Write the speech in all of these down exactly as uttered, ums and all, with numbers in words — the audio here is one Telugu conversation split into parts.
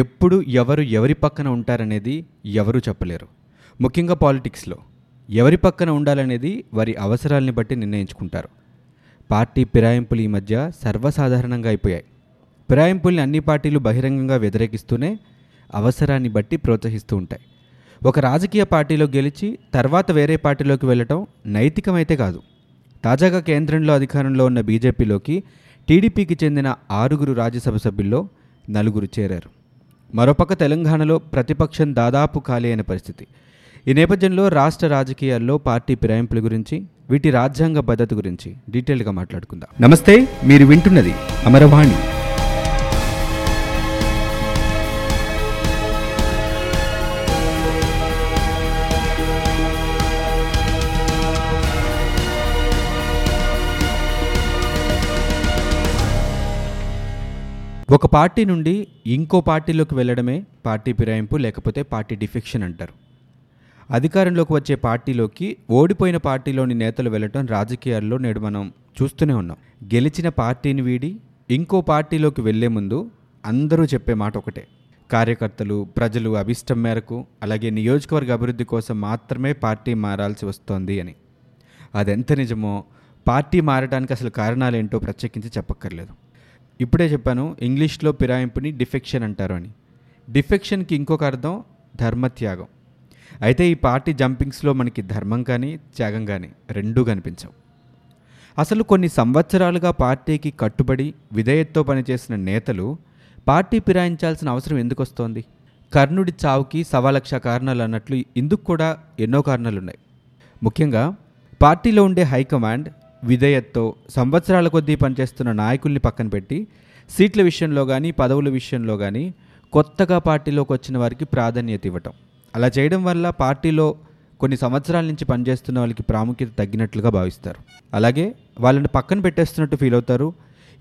ఎప్పుడు ఎవరు ఎవరి పక్కన ఉంటారనేది ఎవరూ చెప్పలేరు. ముఖ్యంగా పాలిటిక్స్లో ఎవరి పక్కన ఉండాలనేది వారి అవసరాలని బట్టి నిర్ణయించుకుంటారు. పార్టీ ఫిరాయింపులు ఈ మధ్య సర్వసాధారణంగా అయిపోయాయి. ఫిరాయింపుల్ని అన్ని పార్టీలు బహిరంగంగా వ్యతిరేకిస్తూనే అవసరాన్ని బట్టి ప్రోత్సహిస్తూ ఉంటాయి. ఒక రాజకీయ పార్టీలో గెలిచి తర్వాత వేరే పార్టీలోకి వెళ్ళటం నైతికమైతే కాదు. తాజాగా కేంద్రంలో అధికారంలో ఉన్న బీజేపీలోకి టీడీపీకి చెందిన ఆరుగురు రాజ్యసభ సభ్యుల్లో నలుగురు చేరారు. మరోపక్క తెలంగాణలో ప్రతిపక్షం దాదాపు ఖాళీ అయిన పరిస్థితి. ఈ నేపథ్యంలో రాష్ట్ర రాజకీయాల్లో పార్టీ ఫిరాయింపుల గురించి, వీటి రాజ్యాంగ భద్రత గురించి డీటెయిల్గా మాట్లాడుకుందాం. నమస్తే, మీరు వింటున్నది అమరవాణి. ఒక పార్టీ నుండి ఇంకో పార్టీలోకి వెళ్ళడమే పార్టీ ఫిరాయింపు, లేకపోతే పార్టీ డిఫెక్షన్ అంటారు. అధికారంలోకి వచ్చే పార్టీలోకి ఓడిపోయిన పార్టీలోని నేతలు వెళ్ళటం రాజకీయాల్లో నేడు మనం చూస్తూనే ఉన్నాం. గెలిచిన పార్టీని వీడి ఇంకో పార్టీలోకి వెళ్లే ముందు అందరూ చెప్పే మాట ఒకటే, కార్యకర్తలు ప్రజలు అభిష్టం మేరకు అలాగే నియోజకవర్గ అభివృద్ధి కోసం మాత్రమే పార్టీ మారాల్సి వస్తోంది అని. అదెంత నిజమో పార్టీ మారడానికి అసలు కారణాలేంటో ప్రత్యేకించి చెప్పక్కర్లేదు. ఇప్పుడే చెప్పాను, ఇంగ్లీష్లో ఫిరాయింపుని డిఫెక్షన్ అంటారు అని. డిఫెక్షన్కి ఇంకొక అర్థం ధర్మత్యాగం. అయితే ఈ పార్టీ జంపింగ్స్లో మనకి ధర్మం కానీ త్యాగం కానీ రెండూ కనిపించవు. అసలు కొన్ని సంవత్సరాలుగా పార్టీకి కట్టుబడి విధేయతతో పనిచేసిన నేతలు పార్టీ ఫిరాయించాల్సిన అవసరం ఎందుకు వస్తోంది? కర్ణుడి చావుకి సవా లక్ష కారణాలు అన్నట్లు ఇందుకు కూడా ఎన్నో కారణాలున్నాయి. ముఖ్యంగా పార్టీలో ఉండే హైకమాండ్ విధేయతతో సంవత్సరాల కొద్దీ పనిచేస్తున్న నాయకుల్ని పక్కన పెట్టి సీట్ల విషయంలో కానీ పదవుల విషయంలో కానీ కొత్తగా పార్టీలోకి వచ్చిన వారికి ప్రాధాన్యత ఇవ్వటం. అలా చేయడం వల్ల పార్టీలో కొన్ని సంవత్సరాల నుంచి పనిచేస్తున్న వాళ్ళకి ప్రాముఖ్యత తగ్గినట్లుగా భావిస్తారు. అలాగే వాళ్ళని పక్కన పెట్టేస్తున్నట్టు ఫీల్ అవుతారు.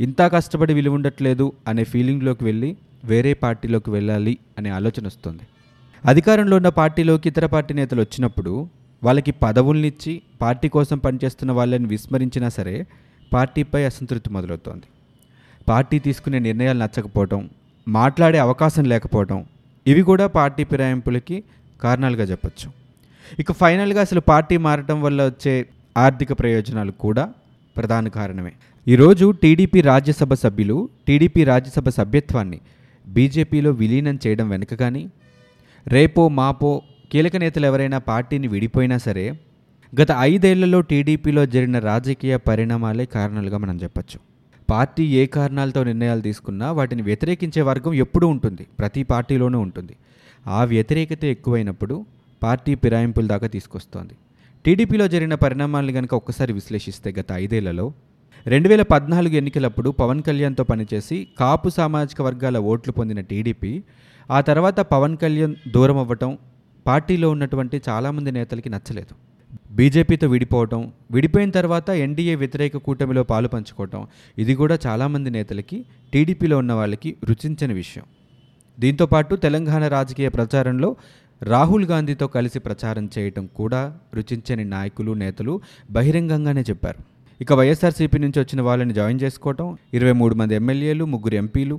ఇంత కష్టపడి విలువ ఉండట్లేదు అనే ఫీలింగ్లోకి వెళ్ళి వేరే పార్టీలోకి వెళ్ళాలి అనే ఆలోచన వస్తుంది. అధికారంలో ఉన్న పార్టీలోకి ఇతర పార్టీ నేతలు వచ్చినప్పుడు వాళ్ళకి పదవుల్నిచ్చి పార్టీ కోసం పనిచేస్తున్న వాళ్ళని విస్మరించినా సరే పార్టీపై అసంతృప్తి మొదలవుతోంది. పార్టీ తీసుకునే నిర్ణయాలు నచ్చకపోవటం, మాట్లాడే అవకాశం లేకపోవటం, ఇవి కూడా పార్టీ ఫిరాయింపులకి కారణాలుగా చెప్పచ్చు. ఇక ఫైనల్గా అసలు పార్టీ మారటం వల్ల వచ్చే ఆర్థిక ప్రయోజనాలు కూడా ప్రధాన కారణమే. ఈరోజు టీడీపీ రాజ్యసభ సభ్యులు టీడీపీ రాజ్యసభ సభ్యత్వాన్ని బీజేపీలో విలీనం చేయడం వెనుక కానీ, రేపో మాపో కీలక నేతలు ఎవరైనా పార్టీని విడిపోయినా సరే గత ఐదేళ్లలో టీడీపీలో జరిగిన రాజకీయ పరిణామాలే కారణాలుగా మనం చెప్పచ్చు. పార్టీ ఏ కారణాలతో నిర్ణయాలు తీసుకున్నా వాటిని వ్యతిరేకించే వర్గం ఎప్పుడూ ఉంటుంది, ప్రతి పార్టీలోనూ ఉంటుంది. ఆ వ్యతిరేకత ఎక్కువైనప్పుడు పార్టీ ఫిరాయింపుల దాకా తీసుకొస్తోంది. టీడీపీలో జరిగిన పరిణామాలను కనుక ఒక్కసారి విశ్లేషిస్తే గత ఐదేళ్లలో రెండు వేల పద్నాలుగు ఎన్నికలప్పుడు పవన్ కళ్యాణ్తో పనిచేసి కాపు సామాజిక వర్గాల ఓట్లు పొందిన టీడీపీ ఆ తర్వాత పవన్ కళ్యాణ్ దూరం అవ్వటం పార్టీలో ఉన్నటువంటి చాలామంది నేతలకి నచ్చలేదు. బీజేపీతో విడిపోవటం, విడిపోయిన తర్వాత ఎన్డీఏ వ్యతిరేక కూటమిలో పాలు పంచుకోవటం, ఇది కూడా చాలామంది నేతలకి టీడీపీలో ఉన్న వాళ్ళకి రుచించని విషయం. దీంతోపాటు తెలంగాణ రాజకీయ ప్రచారంలో రాహుల్ గాంధీతో కలిసి ప్రచారం చేయటం కూడా రుచించని నాయకులు నేతలు బహిరంగంగానే చెప్పారు. ఇక వైఎస్ఆర్సీపీ నుంచి వచ్చిన వాళ్ళని జాయిన్ చేసుకోవటం, ఇరవై మూడు మంది ఎమ్మెల్యేలు, ముగ్గురు ఎంపీలు,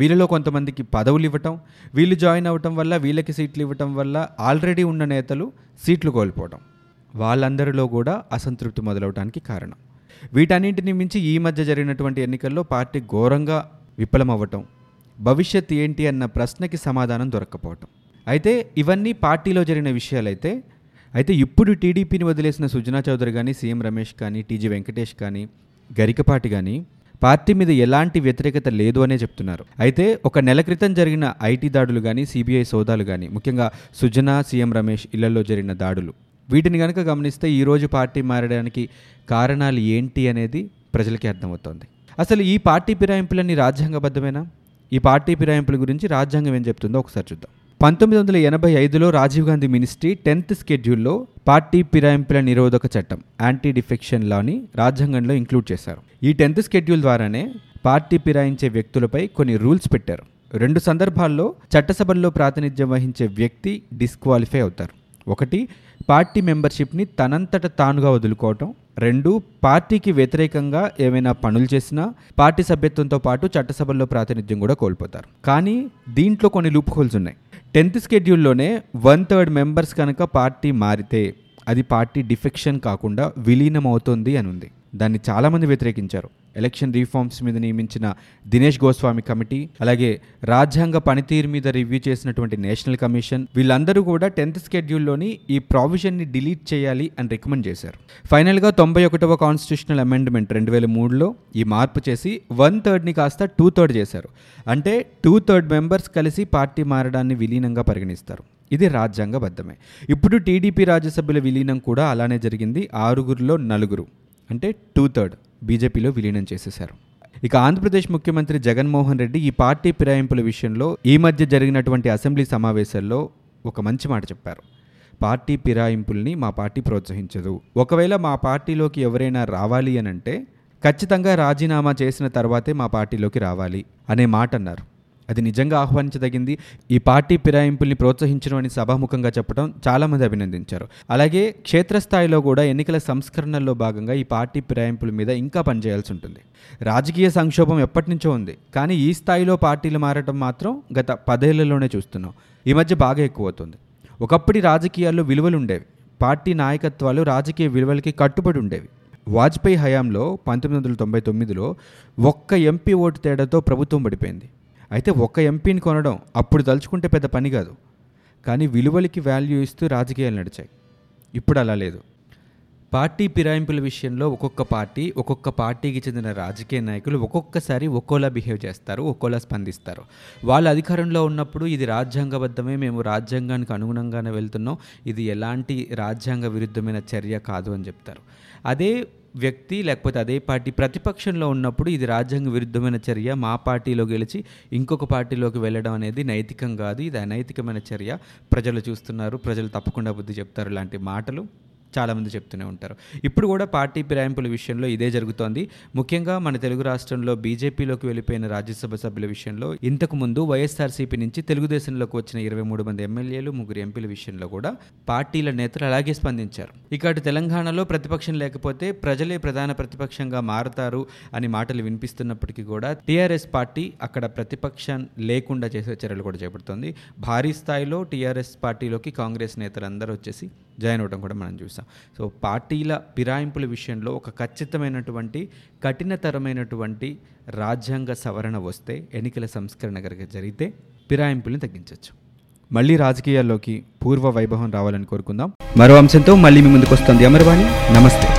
వీళ్ళలో కొంతమందికి పదవులు ఇవ్వటం, వీళ్ళు జాయిన్ అవ్వటం వల్ల వీళ్ళకి సీట్లు ఇవ్వటం వల్ల ఆల్రెడీ ఉన్న నేతలు సీట్లు కోల్పోవటం, వాళ్ళందరిలో కూడా అసంతృప్తి మొదలవడానికి కారణం. వీటన్నింటిని మించి ఈ మధ్య జరిగినటువంటి ఎన్నికల్లో పార్టీ ఘోరంగా విఫలమవ్వటం, భవిష్యత్ ఏంటి అన్న ప్రశ్నకి సమాధానం దొరక్కపోవటం. అయితే ఇవన్నీ పార్టీలో జరిగిన విషయాలైతే అయితే ఇప్పుడు టీడీపీని వదిలేసిన సుజనా చౌదరి కానీ, సీఎం రమేష్ కానీ, టీజీ వెంకటేష్ కానీ, గరికపాటి కానీ పార్టీ మీద ఎలాంటి వ్యతిరేకత లేదు అనే చెప్తున్నారు. అయితే ఒక నెల క్రితం జరిగిన ఐటీ దాడులు కానీ, సిబిఐ సోదాలు కానీ, ముఖ్యంగా సుజనా, సీఎం రమేష్ ఇళ్లలో జరిగిన దాడులు, వీటిని కనుక గమనిస్తే ఈరోజు పార్టీ మారడానికి కారణాలు ఏంటి అనేది ప్రజలకి అర్థమవుతోంది. అసలు ఈ పార్టీ ఫిరాయింపులన్నీ రాజ్యాంగబద్ధమేనా? ఈ పార్టీ ఫిరాయింపుల గురించి రాజ్యాంగం ఏం చెప్తుందో ఒకసారి చూద్దాం. పంతొమ్మిది వందల ఎనభై ఐదులో రాజీవ్ గాంధీ మినిస్ట్రీ టెన్త్ షెడ్యూల్లో పార్టీ ఫిరాయింపుల నిరోధక చట్టం, యాంటీ డిఫెక్షన్ లాని రాజ్యాంగంలో ఇంక్లూడ్ చేశారు. ఈ టెన్త్ షెడ్యూల్ ద్వారానే పార్టీ ఫిరాయించే వ్యక్తులపై కొన్ని రూల్స్ పెట్టారు. రెండు సందర్భాల్లో చట్టసభల్లో ప్రాతినిధ్యం వహించే వ్యక్తి డిస్క్వాలిఫై అవుతారు. ఒకటి, పార్టీ మెంబర్షిప్ని తనంతట తానుగా వదులుకోవటం. రెండు, పార్టీకి వ్యతిరేకంగా ఏమైనా పనులు చేసినా పార్టీ సభ్యత్వంతో పాటు చట్టసభల్లో ప్రాతినిధ్యం కూడా కోల్పోతారు. కానీ దీంట్లో కొన్ని లూప్ హోల్స్ ఉన్నాయి. టెన్త్ షెడ్యూల్లోనే వన్ థర్డ్ మెంబర్స్ కనుక పార్టీ మారితే అది పార్టీ డిఫెక్షన్ కాకుండా విలీనం అవుతుంది అని ఉంది. దాన్ని చాలామంది వ్యతిరేకించారు. ఎలక్షన్ రీఫార్మ్స్ మీద నియమించిన దినేష్ గోస్వామి కమిటీ, అలాగే రాజ్యాంగ పనితీరు మీద రివ్యూ చేసినటువంటి నేషనల్ కమిషన్, వీళ్ళందరూ కూడా టెన్త్ షెడ్యూల్లోని ఈ ప్రావిజన్ని డిలీట్ చేయాలి అని రికమెండ్ చేశారు. ఫైనల్గా తొంభై ఒకటవ కాన్స్టిట్యూషనల్ అమెండ్మెంట్ రెండు వేల మూడులో ఈ మార్పు చేసి వన్ థర్డ్ని కాస్త టూ థర్డ్ చేశారు. అంటే టూ థర్డ్ మెంబర్స్ కలిసి పార్టీ మారడాన్ని విలీనంగా పరిగణిస్తారు. ఇది రాజ్యాంగబద్ధమే. ఇప్పుడు టీడీపీ రాజ్యసభ్యుల విలీనం కూడా అలానే జరిగింది. ఆరుగురిలో నలుగురు అంటే టూ థర్డ్ బీజేపీలో విలీనం చేసేశారు. ఇక ఆంధ్రప్రదేశ్ ముఖ్యమంత్రి జగన్మోహన్ రెడ్డి ఈ పార్టీ ఫిరాయింపుల విషయంలో ఈ మధ్య జరిగినటువంటి అసెంబ్లీ సమావేశాల్లో ఒక మంచి మాట చెప్పారు. పార్టీ ఫిరాయింపుల్ని మా పార్టీ ప్రోత్సహించదు. ఒకవేళ మా పార్టీలోకి ఎవరైనా రావాలి అని అంటే ఖచ్చితంగా రాజీనామా చేసిన తర్వాతే మా పార్టీలోకి రావాలి అనే మాట అన్నారు. అది నిజంగా ఆహ్వానించదగింది. ఈ పార్టీ ఫిరాయింపుల్ని ప్రోత్సహించడం అని సభాముఖంగా చెప్పడం చాలామంది అభినందించారు. అలాగే క్షేత్రస్థాయిలో కూడా ఎన్నికల సంస్కరణల్లో భాగంగా ఈ పార్టీ ఫిరాయింపుల మీద ఇంకా పనిచేయాల్సి ఉంటుంది. రాజకీయ సంక్షోభం ఎప్పటి నుంచో ఉంది, కానీ ఈ స్థాయిలో పార్టీలు మారటం మాత్రం గత పదేళ్లలోనే చూస్తున్నాం. ఈ మధ్య బాగా ఎక్కువ అవుతుంది. ఒకప్పటి రాజకీయాల్లో విలువలు ఉండేవి, పార్టీ నాయకత్వాలు రాజకీయ విలువలకి కట్టుబడి ఉండేవి. వాజ్పేయి హయాంలో పంతొమ్మిది వందల తొంభై తొమ్మిదిలో ఒక్క ఎంపీ ఓటు తేడాతో ప్రభుత్వం పడిపోయింది. అయితే ఒక్క ఎంపీని కొనడం అప్పుడు తలుచుకుంటే పెద్ద పని కాదు, కానీ విలువలకి వాల్యూ ఇస్తూ రాజకీయాలు నడిచాయి. ఇప్పుడు అలా లేదు. పార్టీ ఫిరాయింపుల విషయంలో ఒక్కొక్క పార్టీ ఒక్కొక్క పార్టీకి చెందిన రాజకీయ నాయకులు ఒక్కొక్కసారి ఒక్కోలా బిహేవ్ చేస్తారు, ఒక్కోలా స్పందిస్తారు. వాళ్ళు అధికారంలో ఉన్నప్పుడు ఇది రాజ్యాంగబద్ధమే, మేము రాజ్యాంగానికి అనుగుణంగానే వెళ్తున్నాం, ఇది ఎలాంటి రాజ్యాంగ విరుద్ధమైన చర్య కాదు అని చెప్తారు. అదే వ్యక్తి లేకపోతే అదే పార్టీ ప్రతిపక్షంలో ఉన్నప్పుడు ఇది రాజ్యాంగ విరుద్ధమైన చర్య, మా పార్టీలో గెలిచి ఇంకొక పార్టీలోకి వెళ్ళడం అనేది నైతికం కాదు, ఇది అనైతికమైన చర్య, ప్రజలు చూస్తున్నారు, ప్రజలు తప్పకుండా బుద్ధి చెప్తారు లాంటి మాటలు చాలామంది చెప్తూనే ఉంటారు. ఇప్పుడు కూడా పార్టీ ఫిరాయింపుల విషయంలో ఇదే జరుగుతోంది. ముఖ్యంగా మన తెలుగు రాష్ట్రంలో బీజేపీలోకి వెళ్ళిపోయిన రాజ్యసభ సభ్యుల విషయంలో, ఇంతకుముందు వైఎస్ఆర్సీపీ నుంచి తెలుగుదేశంలోకి వచ్చిన ఇరవై మూడు మంది ఎమ్మెల్యేలు, ముగ్గురు ఎంపీల విషయంలో కూడా పార్టీల నేతలు అలాగే స్పందించారు. ఇక అటు తెలంగాణలో ప్రతిపక్షం లేకపోతే ప్రజలే ప్రధాన ప్రతిపక్షంగా మారుతారు అని మాటలు వినిపిస్తున్నప్పటికీ కూడా టీఆర్ఎస్ పార్టీ అక్కడ ప్రతిపక్షం లేకుండా చేసే చర్యలు కూడా చేపడుతోంది. భారీ స్థాయిలో టీఆర్ఎస్ పార్టీలోకి కాంగ్రెస్ నేతలందరూ వచ్చేసి జాయిన్ అవ్వడం కూడా మనం చూసాం. సో పార్టీల ఫిరాయింపుల విషయంలో ఒక ఖచ్చితమైనటువంటి కఠినతరమైనటువంటి రాజ్యాంగ సవరణ వస్తే, ఎన్నికల సంస్కరణ కనుక జరిగితే ఫిరాయింపుల్ని తగ్గించవచ్చు. మళ్ళీ రాజకీయాల్లోకి పూర్వ వైభవం రావాలని కోరుకుందాం. మరో అంశంతో మళ్ళీ మీ ముందుకు వస్తుంది అమర్వాణి. నమస్తే.